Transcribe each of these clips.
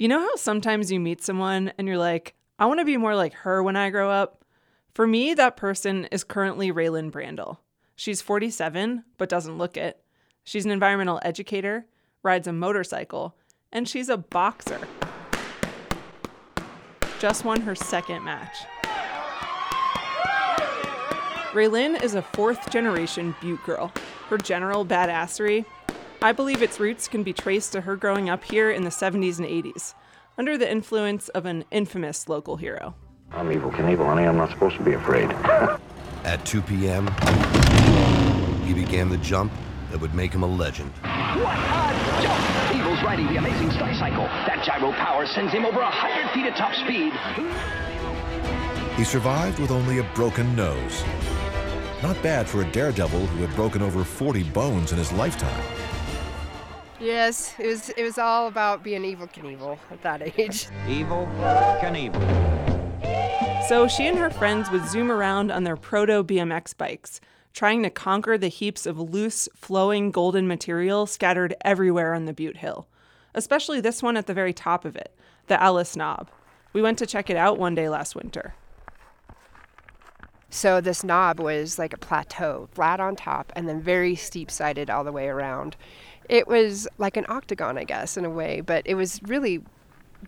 You know how sometimes you meet someone and you're like, I want to be more like her when I grow up? For me, that person is currently Raylan Brandle. She's 47, but doesn't look it. She's an environmental educator, rides a motorcycle, and she's a boxer. Just won her second match. Raylan is a fourth-generation Butte girl. Her general badassery, I believe its roots can be traced to her growing up here in the 70s and 80s, under the influence of an infamous local hero. I'm Evel Knievel, honey. I'm not supposed to be afraid. At 2 p.m., he began the jump that would make him a legend. What a jump! Evel's riding the amazing sky cycle. That gyro power sends him over 100 feet at top speed. He survived with only a broken nose. Not bad for a daredevil who had broken over 40 bones in his lifetime. Yes, it was all about being Evel Knievel at that age. Evel Knievel. So she and her friends would zoom around on their proto-BMX bikes, trying to conquer the heaps of loose, flowing golden material scattered everywhere on the Butte Hill, especially this one at the very top of it, the Alice Knob. We went to check it out one day last winter. So this knob was like a plateau, flat on top, and then very steep-sided all the way around. It was like an octagon, I guess, in a way, but it was really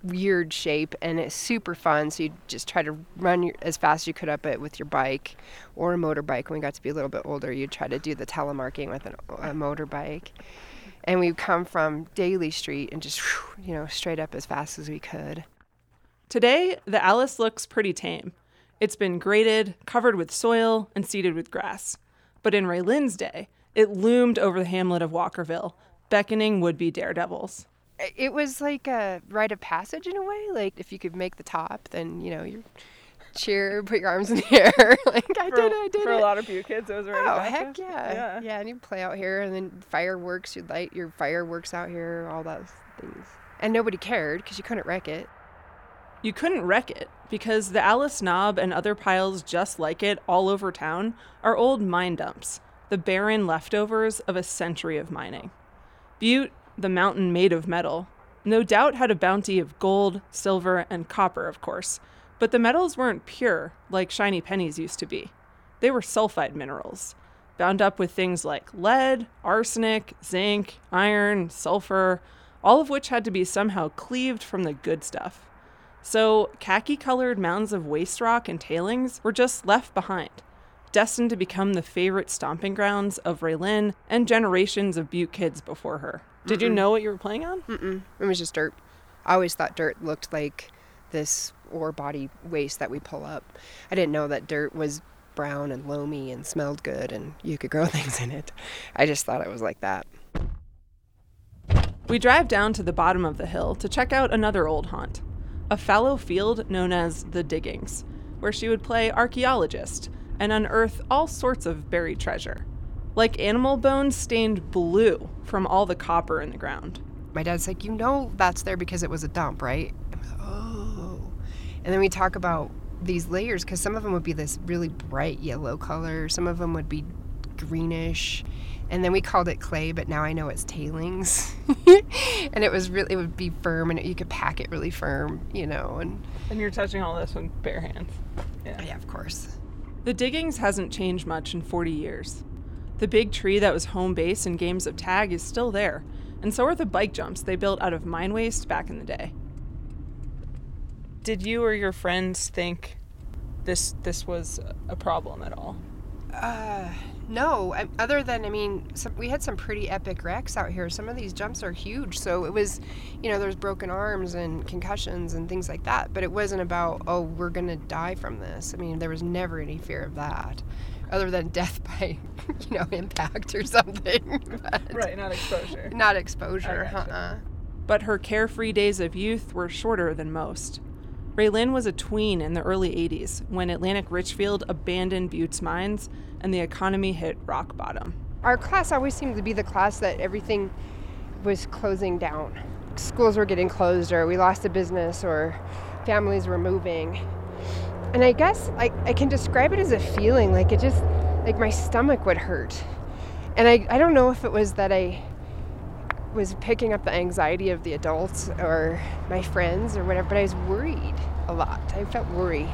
weird shape, and it's super fun, so you just try to run as fast as you could up it with your bike or a motorbike. When we got to be a little bit older, you'd try to do the telemarking with a motorbike. And we'd come from Daly Street and just, straight up as fast as we could. Today, the Alice looks pretty tame. It's been graded, covered with soil, and seeded with grass. But in Raylan's day, it loomed over the hamlet of Walkerville, beckoning would-be daredevils. It was like a rite of passage in a way. Like, if you could make the top, then, you cheer, put your arms in the air. I did it. For a lot of Butte kids, it was a rite of passage. Oh, heck yeah. Yeah, and you'd play out here, and then fireworks, you'd light your fireworks out here, all those things. And nobody cared, because you couldn't wreck it. You couldn't wreck it, because the Alice Knob and other piles just like it all over town are old mine dumps, the barren leftovers of a century of mining. Butte, the mountain made of metal, no doubt had a bounty of gold, silver, and copper, of course, but the metals weren't pure like shiny pennies used to be. They were sulfide minerals, bound up with things like lead, arsenic, zinc, iron, sulfur, all of which had to be somehow cleaved from the good stuff. So khaki-colored mounds of waste rock and tailings were just left behind, destined to become the favorite stomping grounds of Raylan and generations of Butte kids before her. Did you know what you were playing on? It was just dirt. I always thought dirt looked like this ore body waste that we pull up. I didn't know that dirt was brown and loamy and smelled good and you could grow things in it. I just thought it was like that. We drive down to the bottom of the hill to check out another old haunt, a fallow field known as the Diggings, where she would play archaeologist and unearth all sorts of buried treasure, like animal bones stained blue from all the copper in the ground. My dad's like, that's there because it was a dump, right? I'm like, oh. And then we talk about these layers, because some of them would be this really bright yellow color, some of them would be greenish, and then we called it clay, but now I know it's tailings. And it would be firm, and you could pack it really firm, And you're touching all this with bare hands. Yeah, of course. The Diggings hasn't changed much in 40 years. The big tree that was home base in games of tag is still there, and so are the bike jumps they built out of mine waste back in the day. Did you or your friends think this was a problem at all? No, other than, we had some pretty epic wrecks out here. Some of these jumps are huge, so it was, there's broken arms and concussions and things like that, but it wasn't about, we're going to die from this. There was never any fear of that, other than death by, impact or something. Right, not exposure. Not exposure, But her carefree days of youth were shorter than most. Raylan was a tween in the early 80s when Atlantic Richfield abandoned Butte's mines and the economy hit rock bottom. Our class always seemed to be the class that everything was closing down. Schools were getting closed, or we lost a business, or families were moving. And I guess I can describe it as a feeling, my stomach would hurt. And I don't know if it was that I was picking up the anxiety of the adults or my friends or whatever, but I was worried a lot. I felt worry.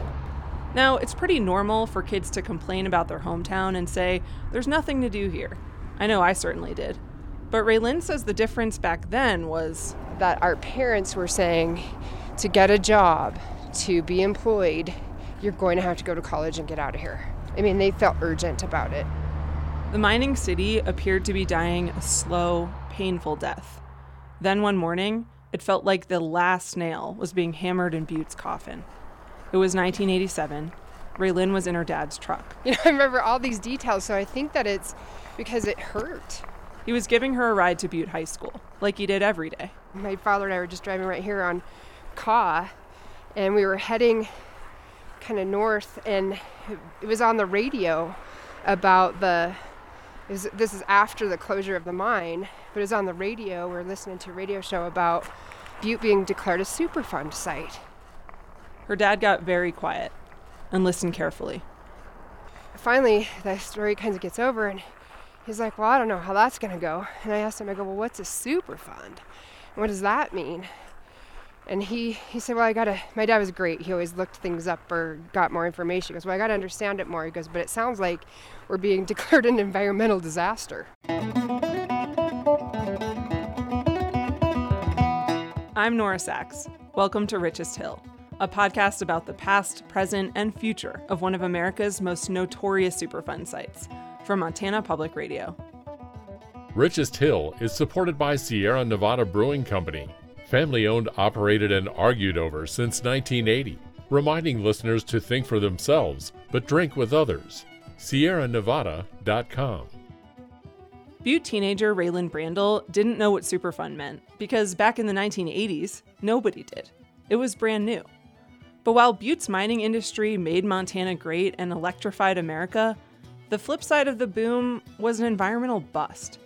Now, it's pretty normal for kids to complain about their hometown and say, there's nothing to do here. I know I certainly did. But Raylan says the difference back then was that our parents were saying, to get a job, to be employed, you're going to have to go to college and get out of here. I mean, they felt urgent about it. The mining city appeared to be dying a slow, painful death. Then one morning, it felt like the last nail was being hammered in Butte's coffin. It was 1987. Raylan was in her dad's truck. You know, I remember all these details, so I think that it's because it hurt. He was giving her a ride to Butte High School, like he did every day. My father and I were just driving right here on Kaw, and we were heading kind of north, and it was on the radio about the... This is after the closure of the mine, but it was on the radio. We're listening to a radio show about Butte being declared a Superfund site. Her dad got very quiet and listened carefully. Finally, the story kind of gets over, and he's like, well, I don't know how that's going to go. And I asked him, I go, well, what's a Superfund? What does that mean? And he said, well, my dad was great. He always looked things up or got more information. He goes, well, I got to understand it more. He goes, but it sounds like we're being declared an environmental disaster. I'm Nora Sachs. Welcome to Richest Hill, a podcast about the past, present, and future of one of America's most notorious Superfund sites, from Montana Public Radio. Richest Hill is supported by Sierra Nevada Brewing Company, family-owned, operated, and argued over since 1980, reminding listeners to think for themselves, but drink with others. SierraNevada.com. Butte teenager Raylan Brandle didn't know what Superfund meant, because back in the 1980s, nobody did. It was brand new. But while Butte's mining industry made Montana great and electrified America, the flip side of the boom was an environmental bust.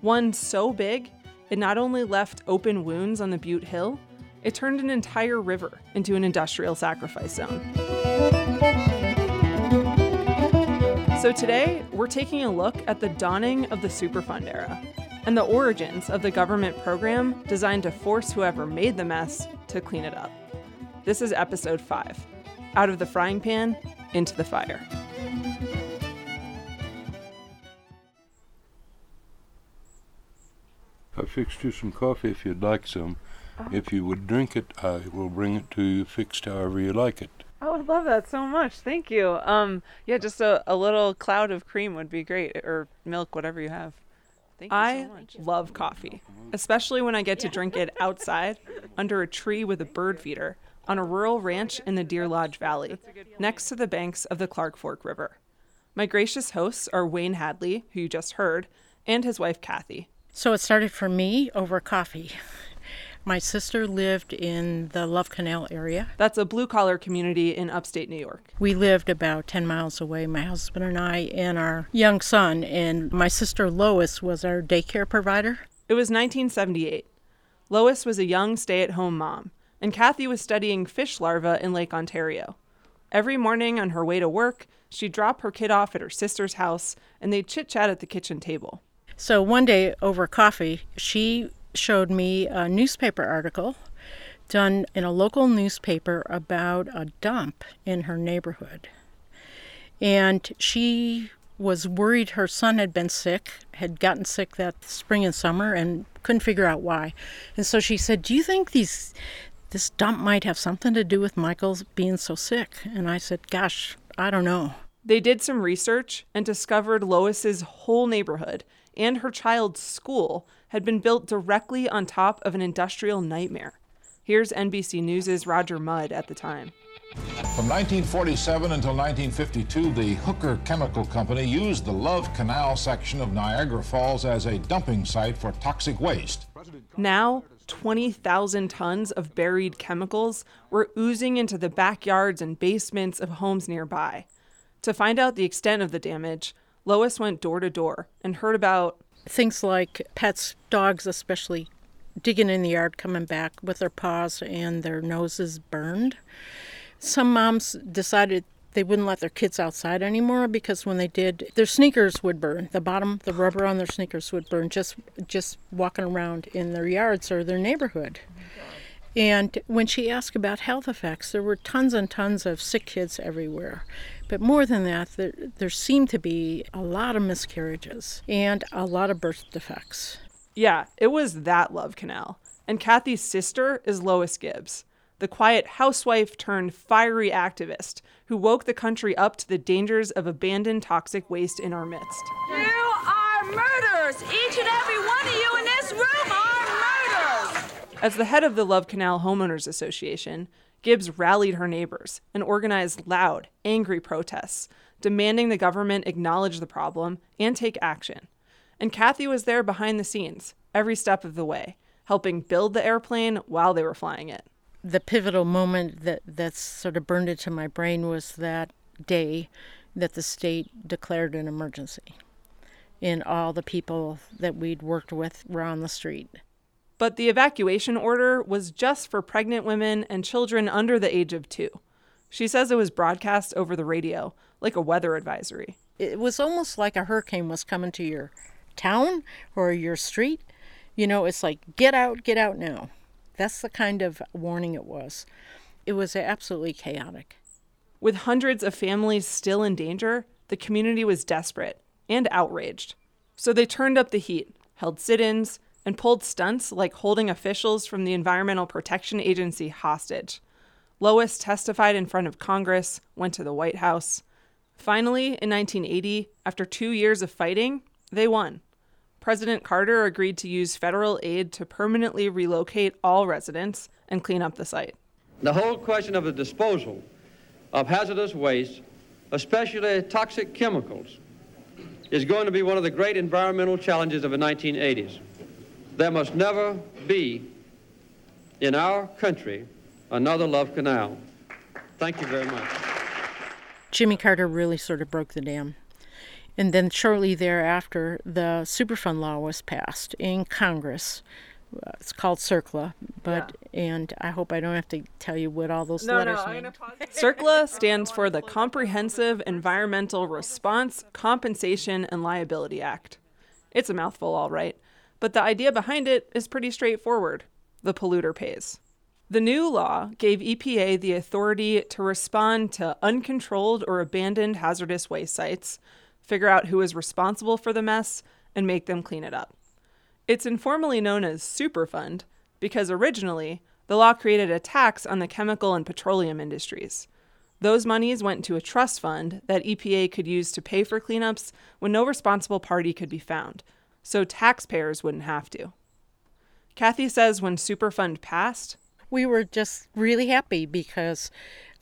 One so big, it not only left open wounds on the Butte Hill, it turned an entire river into an industrial sacrifice zone. So today, we're taking a look at the dawning of the Superfund era and the origins of the government program designed to force whoever made the mess to clean it up. This is episode 5, Out of the Frying Pan, Into the Fire. I fixed you some coffee if you'd like some. Oh. If you would drink it, I will bring it to you fixed however you like it. I would love that so much. Thank you. Yeah, just a little cloud of cream would be great, or milk, whatever you have. Thank you so much. I love coffee, especially when I get to drink it outside under a tree with a bird feeder on a rural ranch in the Deer Lodge Valley, next to the banks of the Clark Fork River. My gracious hosts are Wayne Hadley, who you just heard, and his wife, Kathy. So it started for me over coffee. My sister lived in the Love Canal area. That's a blue-collar community in upstate New York. We lived about 10 miles away, my husband and I and our young son, and my sister Lois was our daycare provider. It was 1978. Lois was a young stay-at-home mom, and Kathy was studying fish larvae in Lake Ontario. Every morning on her way to work, she'd drop her kid off at her sister's house, and they'd chit-chat at the kitchen table. So one day over coffee, she showed me a newspaper article done in a local newspaper about a dump in her neighborhood. And she was worried her son had been sick, had gotten sick that spring and summer, and couldn't figure out why. And so she said, do you think this dump might have something to do with Michael's being so sick? And I said, gosh, I don't know. They did some research and discovered Lois's whole neighborhood and her child's school had been built directly on top of an industrial nightmare. Here's NBC News' Roger Mudd at the time. From 1947 until 1952, the Hooker Chemical Company used the Love Canal section of Niagara Falls as a dumping site for toxic waste. Now, 20,000 tons of buried chemicals were oozing into the backyards and basements of homes nearby. To find out the extent of the damage, Lois went door to door and heard about things like pets, dogs especially, digging in the yard, coming back with their paws and their noses burned. Some moms decided They wouldn't let their kids outside anymore because when they did, their sneakers would burn. The bottom, the rubber on their sneakers would burn just walking around in their yards or their neighborhood. And when she asked about health effects, there were tons and tons of sick kids everywhere. But more than that, there seemed to be a lot of miscarriages and a lot of birth defects. Yeah, it was that Love Canal. And Kathy's sister is Lois Gibbs, the quiet housewife turned fiery activist who woke the country up to the dangers of abandoned toxic waste in our midst. You are murderers! Each and every one of you in this room are murderers! As the head of the Love Canal Homeowners Association, Gibbs rallied her neighbors and organized loud, angry protests, demanding the government acknowledge the problem and take action. And Kathy was there behind the scenes, every step of the way, helping build the airplane while they were flying it. The pivotal moment that sort of burned into my brain was that day that the state declared an emergency. And all the people that we'd worked with were on the street. But the evacuation order was just for pregnant women and children under the age of 2. She says it was broadcast over the radio, like a weather advisory. It was almost like a hurricane was coming to your town or your street. You know, it's like, get out now. That's the kind of warning it was. It was absolutely chaotic. With hundreds of families still in danger, the community was desperate and outraged. So they turned up the heat, held sit-ins, and pulled stunts like holding officials from the Environmental Protection Agency hostage. Lois testified in front of Congress, went to the White House. Finally, in 1980, after 2 years of fighting, they won. President Carter agreed to use federal aid to permanently relocate all residents and clean up the site. The whole question of the disposal of hazardous waste, especially toxic chemicals, is going to be one of the great environmental challenges of the 1980s. There must never be, in our country, another Love Canal. Thank you very much. Jimmy Carter really sort of broke the dam. And then shortly thereafter, the Superfund law was passed in Congress. It's called CERCLA, but yeah. And I hope I don't have to tell you what all those letters mean. CERCLA stands for the Comprehensive Environmental Response, Compensation, and Liability Act. It's a mouthful, all right, but the idea behind it is pretty straightforward. The polluter pays. The new law gave EPA the authority to respond to uncontrolled or abandoned hazardous waste sites, figure out who is responsible for the mess, and make them clean it up. It's informally known as Superfund because originally, the law created a tax on the chemical and petroleum industries. Those monies went to a trust fund that EPA could use to pay for cleanups when no responsible party could be found, so taxpayers wouldn't have to. Kathy says when Superfund passed, we were just really happy because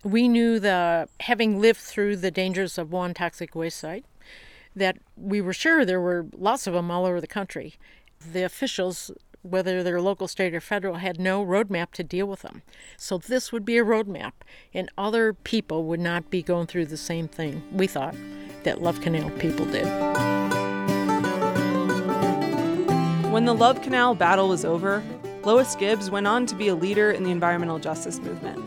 we knew having lived through the dangers of one toxic waste site, that we were sure there were lots of them all over the country. The officials, whether they're local, state, or federal, had no roadmap to deal with them. So this would be a roadmap, and other people would not be going through the same thing, we thought, that Love Canal people did. When the Love Canal battle was over, Lois Gibbs went on to be a leader in the environmental justice movement.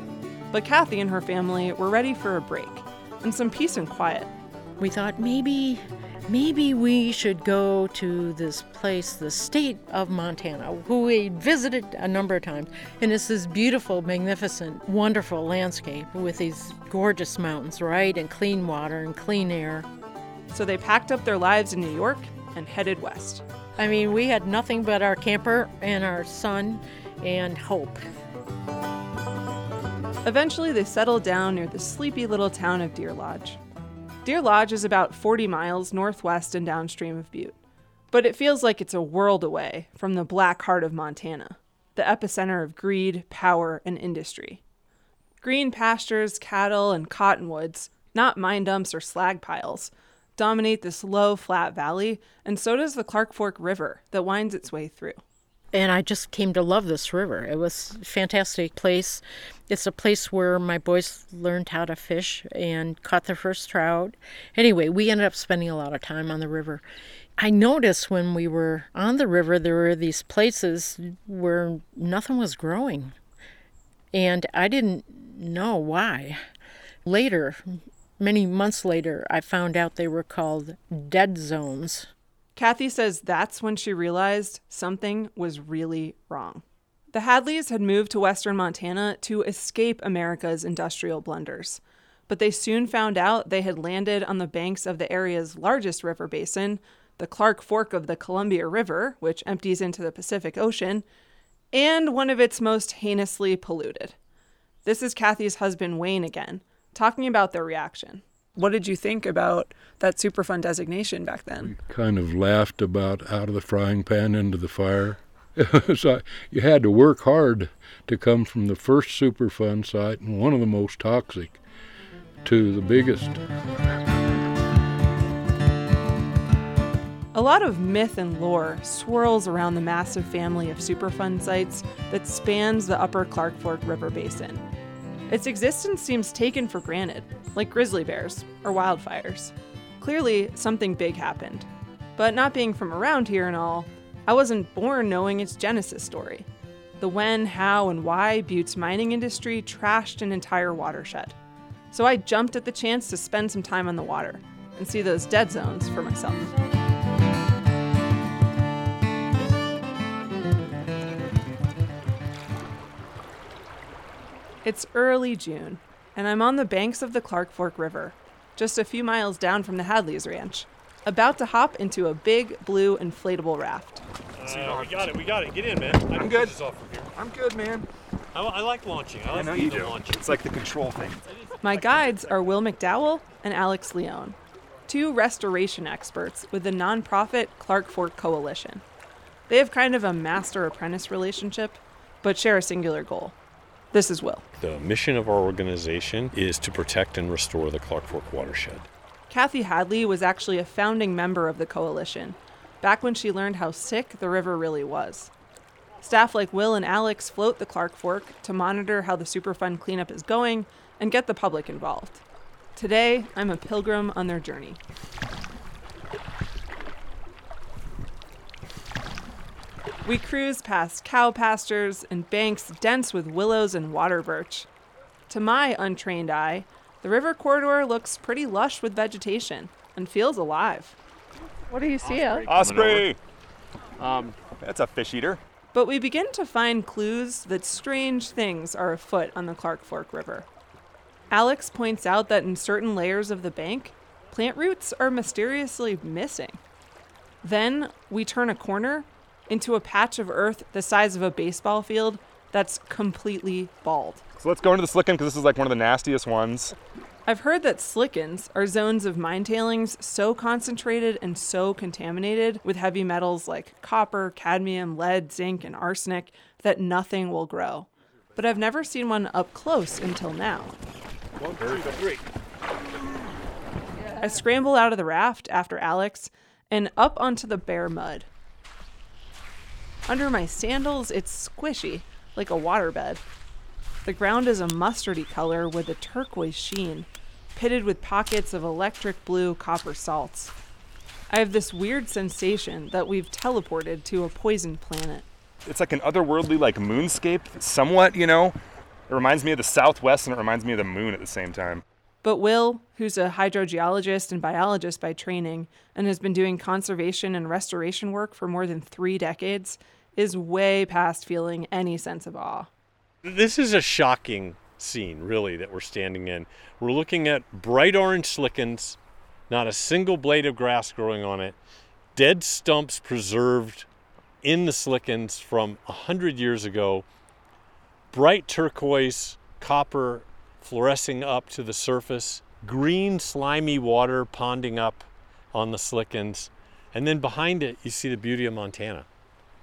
But Kathy and her family were ready for a break and some peace and quiet. We thought maybe we should go to this place, the state of Montana, who we visited a number of times. And it's this beautiful, magnificent, wonderful landscape with these gorgeous mountains, right? And clean water and clean air. So they packed up their lives in New York and headed west. I mean, we had nothing but our camper and our son and hope. Eventually, they settled down near the sleepy little town of Deer Lodge. Deer Lodge is about 40 miles northwest and downstream of Butte, but it feels like it's a world away from the black heart of Montana, the epicenter of greed, power, and industry. Green pastures, cattle, and cottonwoods, not mine dumps or slag piles, dominate this low, flat valley, and so does the Clark Fork River that winds its way through. And I just came to love this river. It was a fantastic place. It's a place where my boys learned how to fish and caught their first trout. Anyway, we ended up spending a lot of time on the river. I noticed when we were on the river, there were these places where nothing was growing. And I didn't know why. Later, Many months later, I found out they were called dead zones. Kathy says that's when she realized something was really wrong. The Hadleys had moved to western Montana to escape America's industrial blunders, but they soon found out they had landed on the banks of the area's largest river basin, the Clark Fork of the Columbia River, which empties into the Pacific Ocean, and one of its most heinously polluted. This is Kathy's husband, Wayne, again, talking about their reaction. What did you think about that Superfund designation back then? We kind of laughed about out of the frying pan into the fire. So you had to work hard to come from the first Superfund site, and one of the most toxic, to the biggest. A lot of myth and lore swirls around the massive family of Superfund sites that spans the upper Clark Fork River Basin. Its existence seems taken for granted, like grizzly bears or wildfires. Clearly, something big happened. But not being from around here and all, I wasn't born knowing its genesis story. The when, how, and why Butte's mining industry trashed an entire watershed. So I jumped at the chance to spend some time on the water and see those dead zones for myself. It's early June, and I'm on the banks of the Clark Fork River, just a few miles down from the Hadley's ranch, about to hop into a big blue inflatable raft. We got it. Get in, man. I'm good. I'm good, man. I like launching. I know you do. Launching. It's like the control thing. My guides are Will McDowell and Alex Leone, two restoration experts with the nonprofit Clark Fork Coalition. They have kind of a master-apprentice relationship, but share a singular goal. This is Will. The mission of our organization is to protect and restore the Clark Fork watershed. Kathy Hadley was actually a founding member of the coalition, back when she learned how sick the river really was. Staff like Will and Alex float the Clark Fork to monitor how the Superfund cleanup is going and get the public involved. Today, I'm a pilgrim on their journey. We cruise past cow pastures and banks dense with willows and water birch. To my untrained eye, the river corridor looks pretty lush with vegetation and feels alive. What do you see out? Osprey! That's a fish eater. But we begin to find clues that strange things are afoot on the Clark Fork River. Alex points out that in certain layers of the bank, plant roots are mysteriously missing. Then we turn a corner into a patch of earth the size of a baseball field that's completely bald. So let's go into the slickens, because this is like one of the nastiest ones. I've heard that slickens are zones of mine tailings so concentrated and so contaminated with heavy metals like copper, cadmium, lead, zinc, and arsenic that nothing will grow. But I've never seen one up close until now. 1, 2, 3. I scramble out of the raft after Alex and up onto the bare mud. Under my sandals, it's squishy, like a waterbed. The ground is a mustardy color with a turquoise sheen, pitted with pockets of electric blue copper salts. I have this weird sensation that we've teleported to a poisoned planet. It's like an otherworldly, like, moonscape, somewhat, you know? It reminds me of the Southwest, and it reminds me of the moon at the same time. But Will, who's a hydrogeologist and biologist by training and has been doing conservation and restoration work for more than 3 decades, is way past feeling any sense of awe. This is a shocking scene, really, that we're standing in. We're looking at bright orange slickens, not a single blade of grass growing on it, dead stumps preserved in the slickens from 100 years ago, bright turquoise, copper, fluorescing up to the surface, green slimy water ponding up on the slickens, and then behind it you see the beauty of Montana.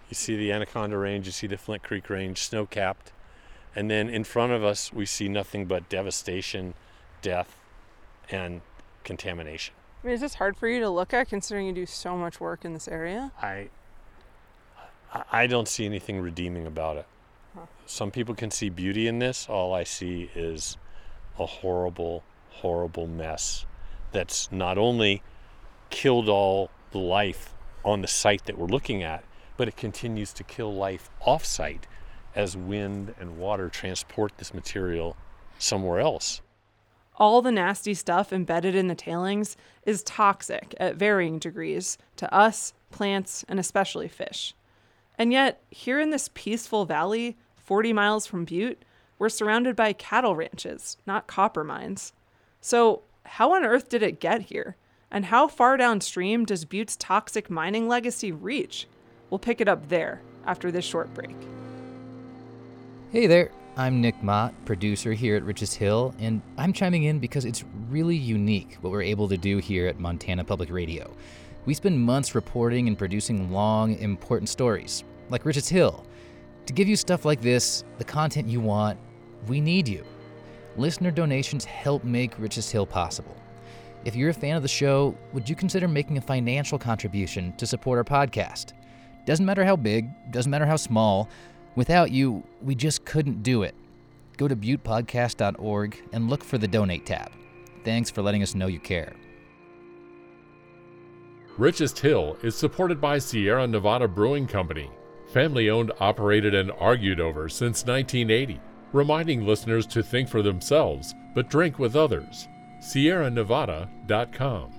You see the Anaconda Range, you see the Flint Creek Range, snow-capped, and then in front of us we see nothing but devastation, death, and contamination. I mean, is this hard for you to look at, considering you do so much work in this area? I don't see anything redeeming about it. Some people can see beauty in this. All I see is a horrible, horrible mess that's not only killed all the life on the site that we're looking at, but it continues to kill life off-site as wind and water transport this material somewhere else. all the nasty stuff embedded in the tailings is toxic at varying degrees to us, plants, and especially fish. And yet, here in this peaceful valley, 40 miles from Butte, we're surrounded by cattle ranches, not copper mines. So how on earth did it get here? And how far downstream does Butte's toxic mining legacy reach? We'll pick it up there after this short break. Hey there, I'm Nick Mott, producer here at Rich's Hill, and I'm chiming in because it's really unique what we're able to do here at Montana Public Radio. We spend months reporting and producing long, important stories, like Rich's Hill. To give you stuff like this, the content you want, we need you. Listener donations help make Rich's Hill possible. If you're a fan of the show, would you consider making a financial contribution to support our podcast? Doesn't matter how big, doesn't matter how small. Without you, we just couldn't do it. Go to buttepodcast.org and look for the Donate tab. Thanks for letting us know you care. Richest Hill is supported by Sierra Nevada Brewing Company, family-owned, operated, and argued over since 1980, reminding listeners to think for themselves, but drink with others. SierraNevada.com.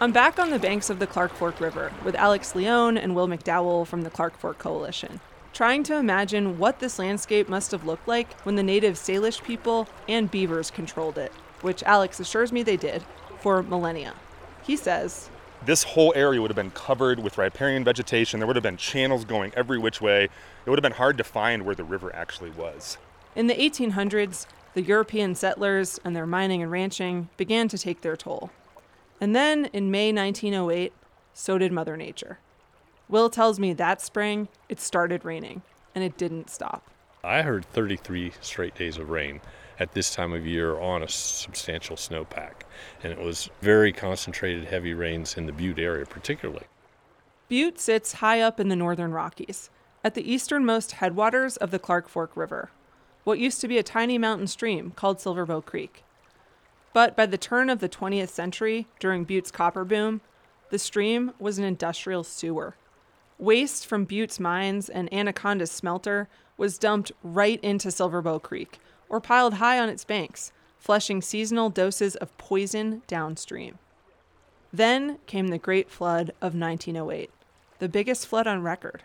I'm back on the banks of the Clark Fork River with Alex Leone and Will McDowell from the Clark Fork Coalition, trying to imagine what this landscape must have looked like when the native Salish people and beavers controlled it, which Alex assures me they did for millennia. He says, this whole area would have been covered with riparian vegetation. There would have been channels going every which way. It would have been hard to find where the river actually was. In the 1800s, the European settlers and their mining and ranching began to take their toll. And then, in May 1908, so did Mother Nature. Will tells me that spring, it started raining, and it didn't stop. I heard 33 straight days of rain at this time of year on a substantial snowpack, and it was very concentrated heavy rains in the Butte area particularly. Butte sits high up in the northern Rockies, at the easternmost headwaters of the Clark Fork River, what used to be a tiny mountain stream called Silver Bow Creek. But by the turn of the 20th century, during Butte's copper boom, the stream was an industrial sewer. Waste from Butte's mines and Anaconda's smelter was dumped right into Silver Bow Creek, or piled high on its banks, flushing seasonal doses of poison downstream. Then came the Great Flood of 1908, the biggest flood on record.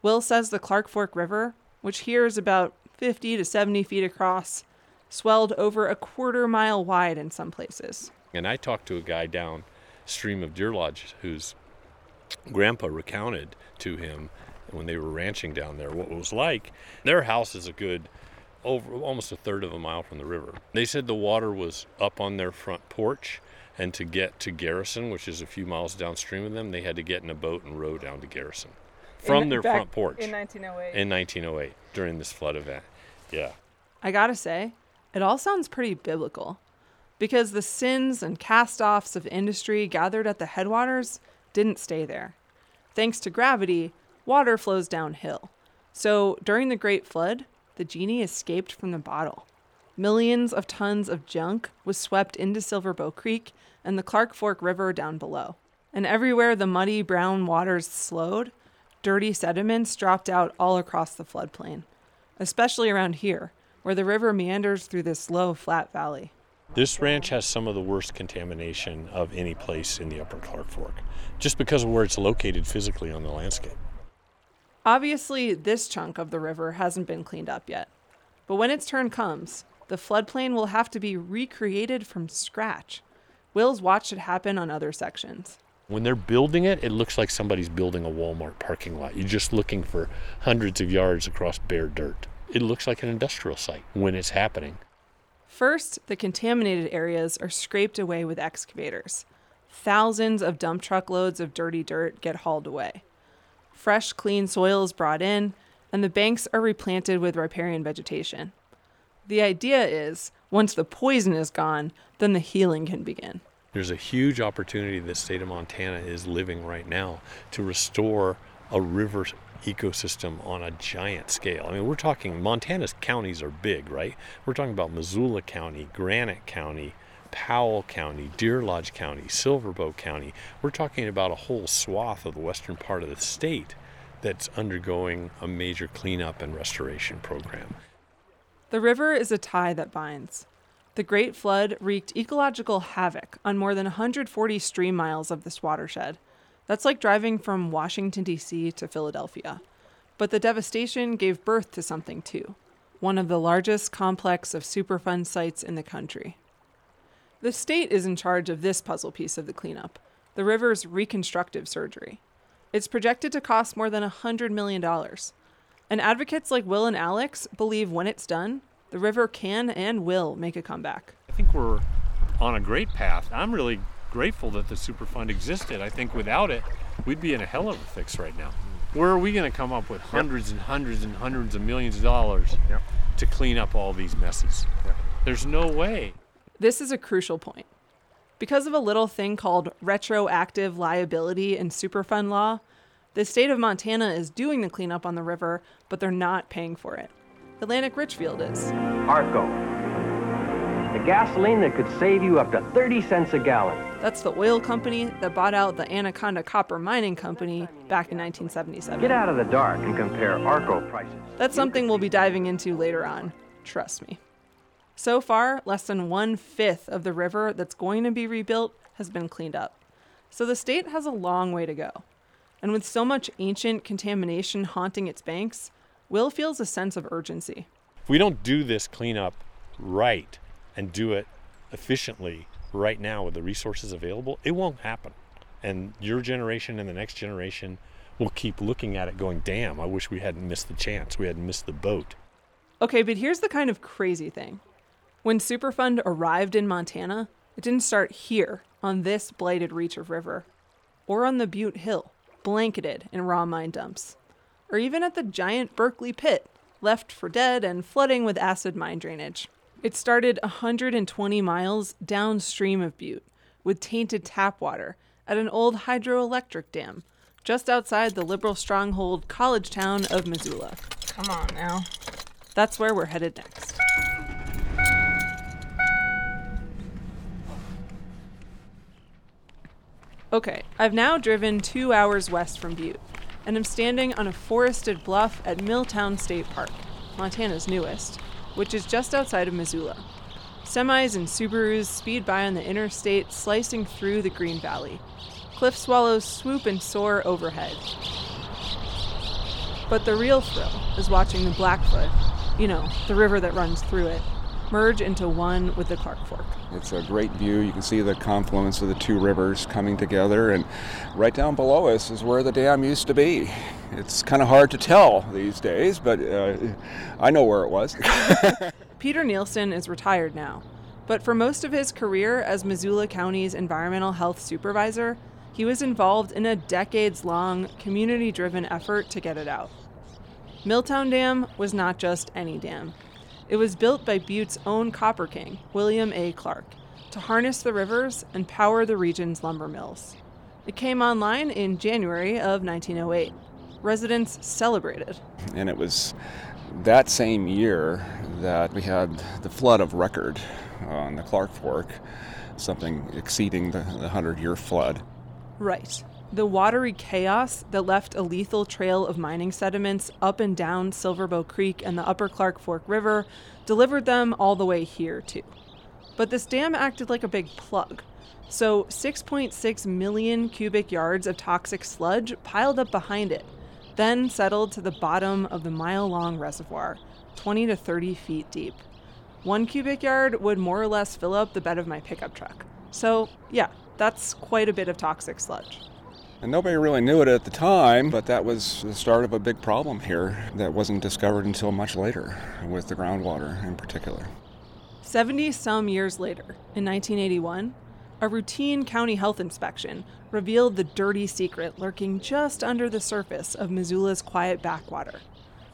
Will says the Clark Fork River, which here is about 50 to 70 feet across, swelled over a quarter mile wide in some places. And I talked to a guy downstream of Deer Lodge whose grandpa recounted to him when they were ranching down there what it was like. Their house is a good, over almost a third of a mile from the river. They said the water was up on their front porch, and to get to Garrison, which is a few miles downstream of them, they had to get in a boat and row down to Garrison from their front porch. In 1908. In 1908, during this flood event, yeah. I gotta say, it all sounds pretty biblical, because the sins and cast-offs of industry gathered at the headwaters didn't stay there. Thanks to gravity, water flows downhill. So during the Great Flood, the genie escaped from the bottle. Millions of tons of junk was swept into Silver Bow Creek and the Clark Fork River down below. And everywhere the muddy brown waters slowed, dirty sediments dropped out all across the floodplain, especially around here, where the river meanders through this low, flat valley. This ranch has some of the worst contamination of any place in the upper Clark Fork, just because of where it's located physically on the landscape. Obviously, this chunk of the river hasn't been cleaned up yet. But when its turn comes, the floodplain will have to be recreated from scratch. Will's watched it happen on other sections. When they're building it, it looks like somebody's building a Walmart parking lot. You're just looking for hundreds of yards across bare dirt. It looks like an industrial site when it's happening. First, the contaminated areas are scraped away with excavators. Thousands of dump truck loads of dirty dirt get hauled away. Fresh, clean soil is brought in, and the banks are replanted with riparian vegetation. The idea is, once the poison is gone, then the healing can begin. There's a huge opportunity the state of Montana is living right now to restore a river ecosystem on a giant scale. I mean, we're talking, Montana's counties are big, right? We're talking about Missoula County, Granite County, Powell County, Deer Lodge County, Silver Bow County. We're talking about a whole swath of the western part of the state that's undergoing a major cleanup and restoration program. The river is a tie that binds. The Great Flood wreaked ecological havoc on more than 140 stream miles of this watershed. That's like driving from Washington, D.C. to Philadelphia. But the devastation gave birth to something, too. One of the largest complex of Superfund sites in the country. The state is in charge of this puzzle piece of the cleanup, the river's reconstructive surgery. It's projected to cost more than $100 million. And advocates like Will and Alex believe when it's done, the river can and will make a comeback. I think we're on a great path. I'm really grateful that the Superfund existed. I think without it, we'd be in a hell of a fix right now. Where are we going to come up with hundreds and hundreds and hundreds of millions of dollars to clean up all these messes? There's no way. This is a crucial point. Because of a little thing called retroactive liability in Superfund law, the state of Montana is doing the cleanup on the river, but they're not paying for it. Atlantic Richfield is. ARCO, the gasoline that could save you up to 30 cents a gallon. That's the oil company that bought out the Anaconda Copper Mining Company back in 1977. Get out of the dark and compare ARCO prices. That's something we'll be diving into later on, trust me. So far, less than one-fifth of the river that's going to be rebuilt has been cleaned up. So the state has a long way to go. And with so much ancient contamination haunting its banks, Will feels a sense of urgency. If we don't do this cleanup right and do it efficiently, right now with the resources available, it won't happen. And your generation and the next generation will keep looking at it going, damn, I wish we hadn't missed the chance. We hadn't missed the boat. Okay, but here's the kind of crazy thing. When Superfund arrived in Montana, it didn't start here on this blighted reach of river or on the Butte Hill, blanketed in raw mine dumps, or even at the giant Berkeley pit left for dead and flooding with acid mine drainage. It started 120 miles downstream of Butte with tainted tap water at an old hydroelectric dam just outside the liberal stronghold college town of Missoula. Come on now. That's where we're headed next. Okay, I've now driven 2 hours west from Butte and I'm standing on a forested bluff at Milltown State Park, Montana's newest, which is just outside of Missoula. Semis and Subarus speed by on the interstate, slicing through the green valley. Cliff swallows swoop and soar overhead. But the real thrill is watching the Blackfoot, you know, the river that runs through it, merge into one with the Clark Fork. It's a great view. You can see the confluence of the two rivers coming together, and right down below us is where the dam used to be. It's kind of hard to tell these days, but I know where it was. Peter Nielsen is retired now, but for most of his career as Missoula County's environmental health supervisor, he was involved in a decades-long, community-driven effort to get it out. Milltown Dam was not just any dam. It was built by Butte's own copper king, William A. Clark, to harness the rivers and power the region's lumber mills. It came online in January of 1908. Residents celebrated. And it was that same year that we had the flood of record on the Clark Fork, something exceeding the 100-year flood. Right. The watery chaos that left a lethal trail of mining sediments up and down Silver Bow Creek and the upper Clark Fork River delivered them all the way here, too. But this dam acted like a big plug. So 6.6 million cubic yards of toxic sludge piled up behind it, then settled to the bottom of the mile-long reservoir, 20 to 30 feet deep. 1 cubic yard would more or less fill up the bed of my pickup truck. So, yeah, that's quite a bit of toxic sludge. And nobody really knew it at the time, but that was the start of a big problem here that wasn't discovered until much later, with the groundwater in particular. 70-some years later, in 1981, a routine county health inspection revealed the dirty secret lurking just under the surface of Missoula's quiet backwater.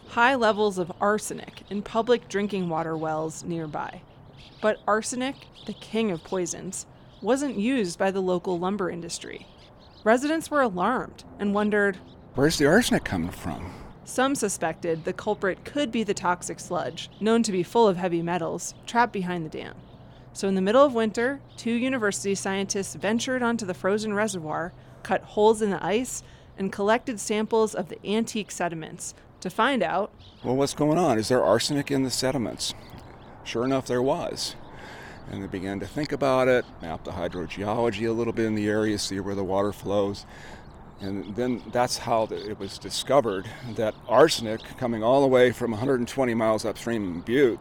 High levels of arsenic in public drinking water wells nearby. But arsenic, the king of poisons, wasn't used by the local lumber industry. Residents were alarmed and wondered, where's the arsenic coming from? Some suspected the culprit could be the toxic sludge, known to be full of heavy metals, trapped behind the dam. So in the middle of winter, 2 university scientists ventured onto the frozen reservoir, cut holes in the ice, and collected samples of the antique sediments to find out... Well, what's going on? Is there arsenic in the sediments? Sure enough, there was. And they began to think about it, map the hydrogeology a little bit in the area, see where the water flows. And then that's how it was discovered that arsenic coming all the way from 120 miles upstream in Butte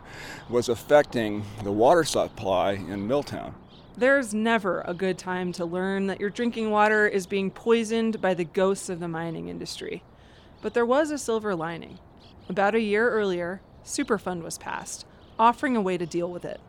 was affecting the water supply in Milltown. There's never a good time to learn that your drinking water is being poisoned by the ghosts of the mining industry. But there was a silver lining. About a year earlier, Superfund was passed, offering a way to deal with it.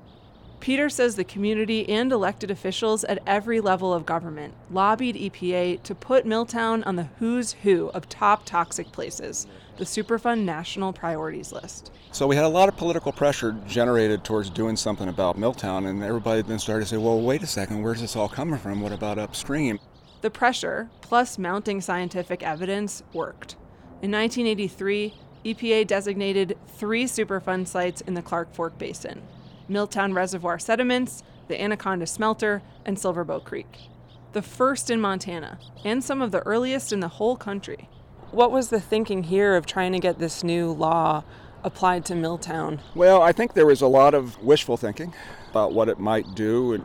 Peter says the community and elected officials at every level of government lobbied EPA to put Milltown on the who's who of top toxic places, the Superfund National Priorities List. So we had a lot of political pressure generated towards doing something about Milltown, and everybody then started to say, well, wait a second, where's this all coming from? What about upstream? The pressure, plus mounting scientific evidence, worked. In 1983, EPA designated 3 Superfund sites in the Clark Fork Basin: Milltown Reservoir sediments, the Anaconda smelter, and Silver Bow Creek. The first in Montana, and some of the earliest in the whole country. What was the thinking here of trying to get this new law applied to Milltown? Well, I think there was a lot of wishful thinking about what it might do, and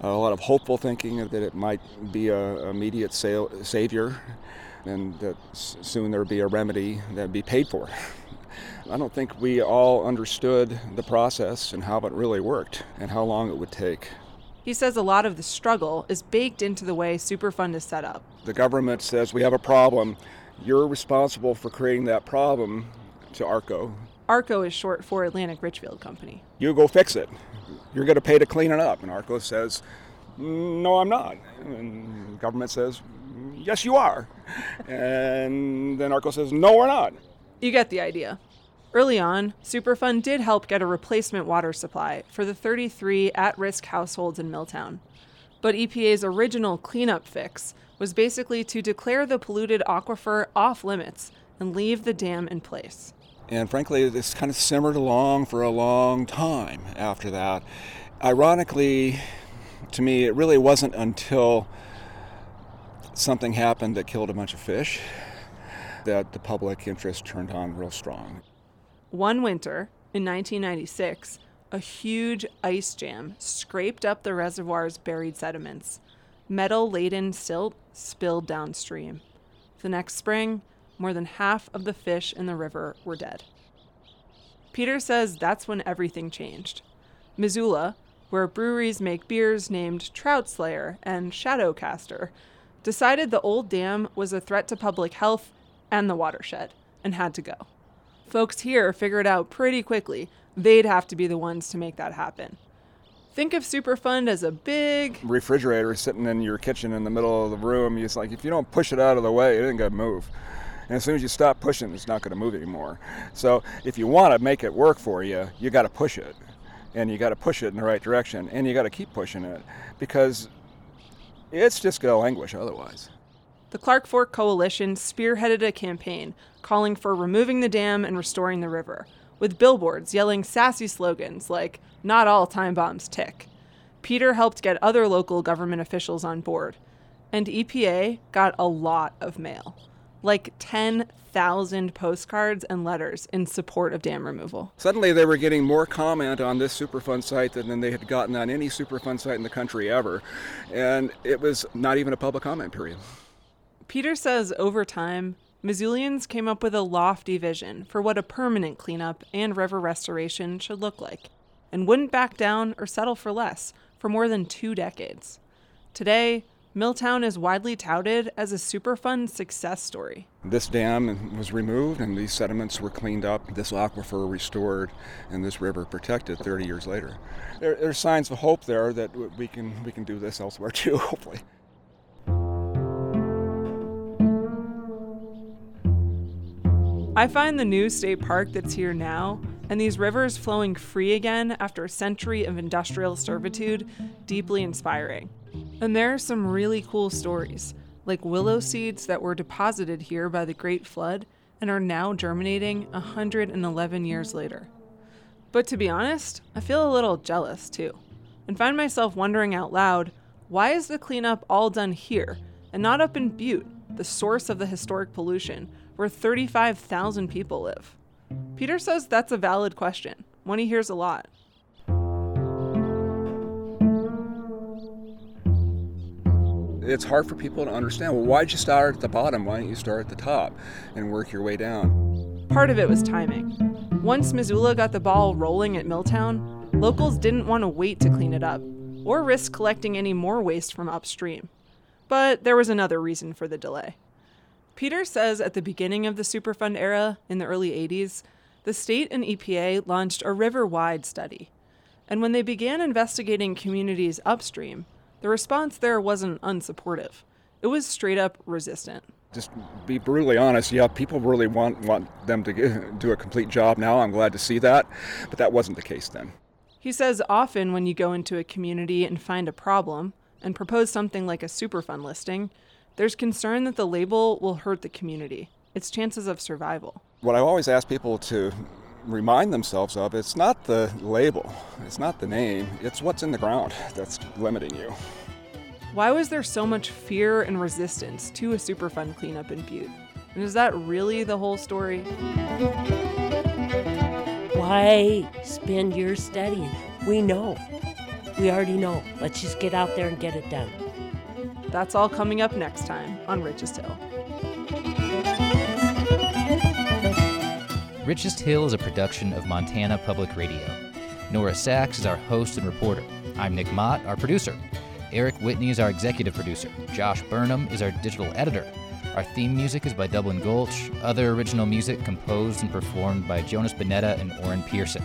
a lot of hopeful thinking that it might be an immediate savior, and that soon there would be a remedy that would be paid for. I don't think we all understood the process and how it really worked and how long it would take. He says a lot of the struggle is baked into the way Superfund is set up. The government says, we have a problem. You're responsible for creating that problem to ARCO. ARCO is short for Atlantic Richfield Company. You go fix it. You're going to pay to clean it up. And ARCO says, no, I'm not. And the government says, yes, you are. And then ARCO says, no, we're not. You get the idea. Early on, Superfund did help get a replacement water supply for the 33 at-risk households in Milltown. But EPA's original cleanup fix was basically to declare the polluted aquifer off limits and leave the dam in place. And frankly, this kind of simmered along for a long time after that. Ironically, to me, it really wasn't until something happened that killed a bunch of fish that the public interest turned on real strong. One winter, in 1996, a huge ice jam scraped up the reservoir's buried sediments. Metal-laden silt spilled downstream. The next spring, more than half of the fish in the river were dead. Peter says that's when everything changed. Missoula, where breweries make beers named Trout Slayer and Shadowcaster, decided the old dam was a threat to public health and the watershed, and had to go. Folks here figured out pretty quickly they'd have to be the ones to make that happen. Think of Superfund as a big refrigerator sitting in your kitchen in the middle of the room. It's like, if you don't push it out of the way, it ain't gonna move. And as soon as you stop pushing, it's not gonna move anymore. So if you wanna make it work for you, you gotta push it. And you gotta push it in the right direction, and you gotta keep pushing it, because it's just gonna languish otherwise. The Clark Fork Coalition spearheaded a campaign calling for removing the dam and restoring the river, with billboards yelling sassy slogans like, "Not all time bombs tick." Peter helped get other local government officials on board, and EPA got a lot of mail, like 10,000 postcards and letters in support of dam removal. Suddenly they were getting more comment on this Superfund site than they had gotten on any Superfund site in the country ever, and it was not even a public comment period. Peter says over time, Missoulians came up with a lofty vision for what a permanent cleanup and river restoration should look like, and wouldn't back down or settle for less for more than 2 decades. Today, Milltown is widely touted as a Superfund success story. This dam was removed, and these sediments were cleaned up, this aquifer restored, and this river protected 30 years later. There are signs of hope there that we can do this elsewhere too, hopefully. I find the new state park that's here now, and these rivers flowing free again after a century of industrial servitude, deeply inspiring. And there are some really cool stories, like willow seeds that were deposited here by the Great Flood and are now germinating 111 years later. But to be honest, I feel a little jealous too, and find myself wondering out loud, why is the cleanup all done here and not up in Butte the source of the historic pollution, where 35,000 people live? Peter says that's a valid question, one he hears a lot. It's hard for people to understand, well, why'd you start at the bottom? Why don't you start at the top and work your way down? Part of it was timing. Once Missoula got the ball rolling at Milltown, locals didn't want to wait to clean it up or risk collecting any more waste from upstream. But there was another reason for the delay. Peter says at the beginning of the Superfund era, in the early 80s, the state and EPA launched a river-wide study. And when they began investigating communities upstream, the response there wasn't unsupportive. It was straight-up resistant. Just be brutally honest, yeah, people really want them to do a complete job now. I'm glad to see that, but that wasn't the case then. He says often when you go into a community and find a problem and propose something like a Superfund listing, there's concern that the label will hurt the community, its chances of survival. What I always ask people to remind themselves of, it's not the label, it's not the name, it's what's in the ground that's limiting you. Why was there so much fear and resistance to a Superfund cleanup in Butte? And is that really the whole story? Why spend years studying? We know. We already know. Let's just get out there and get it done. That's all coming up next time on Richest Hill. Richest Hill is a production of Montana Public Radio. Nora Sachs is our host and reporter. I'm Nick Mott, our producer. Eric Whitney is our executive producer. Josh Burnham is our digital editor. Our theme music is by Dublin Gulch. Other original music composed and performed by Jonas Bonetta and Oren Pearson.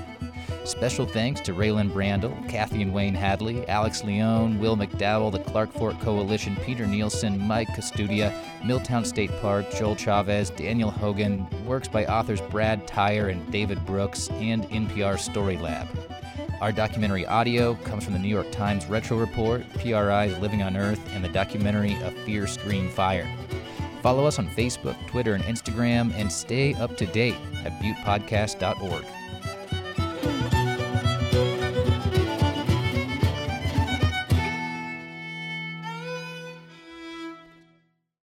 Special thanks to Raylan Brandle, Kathy and Wayne Hadley, Alex Leone, Will McDowell, the Clark Fork Coalition, Peter Nielsen, Mike Castudia, Milltown State Park, Joel Chavez, Daniel Hogan, works by authors Brad Tyre and David Brooks, and NPR Story Lab. Our documentary audio comes from the New York Times Retro Report, PRI's Living on Earth, and the documentary A Fear Scream Fire. Follow us on Facebook, Twitter, and Instagram, and stay up to date at buttepodcast.org.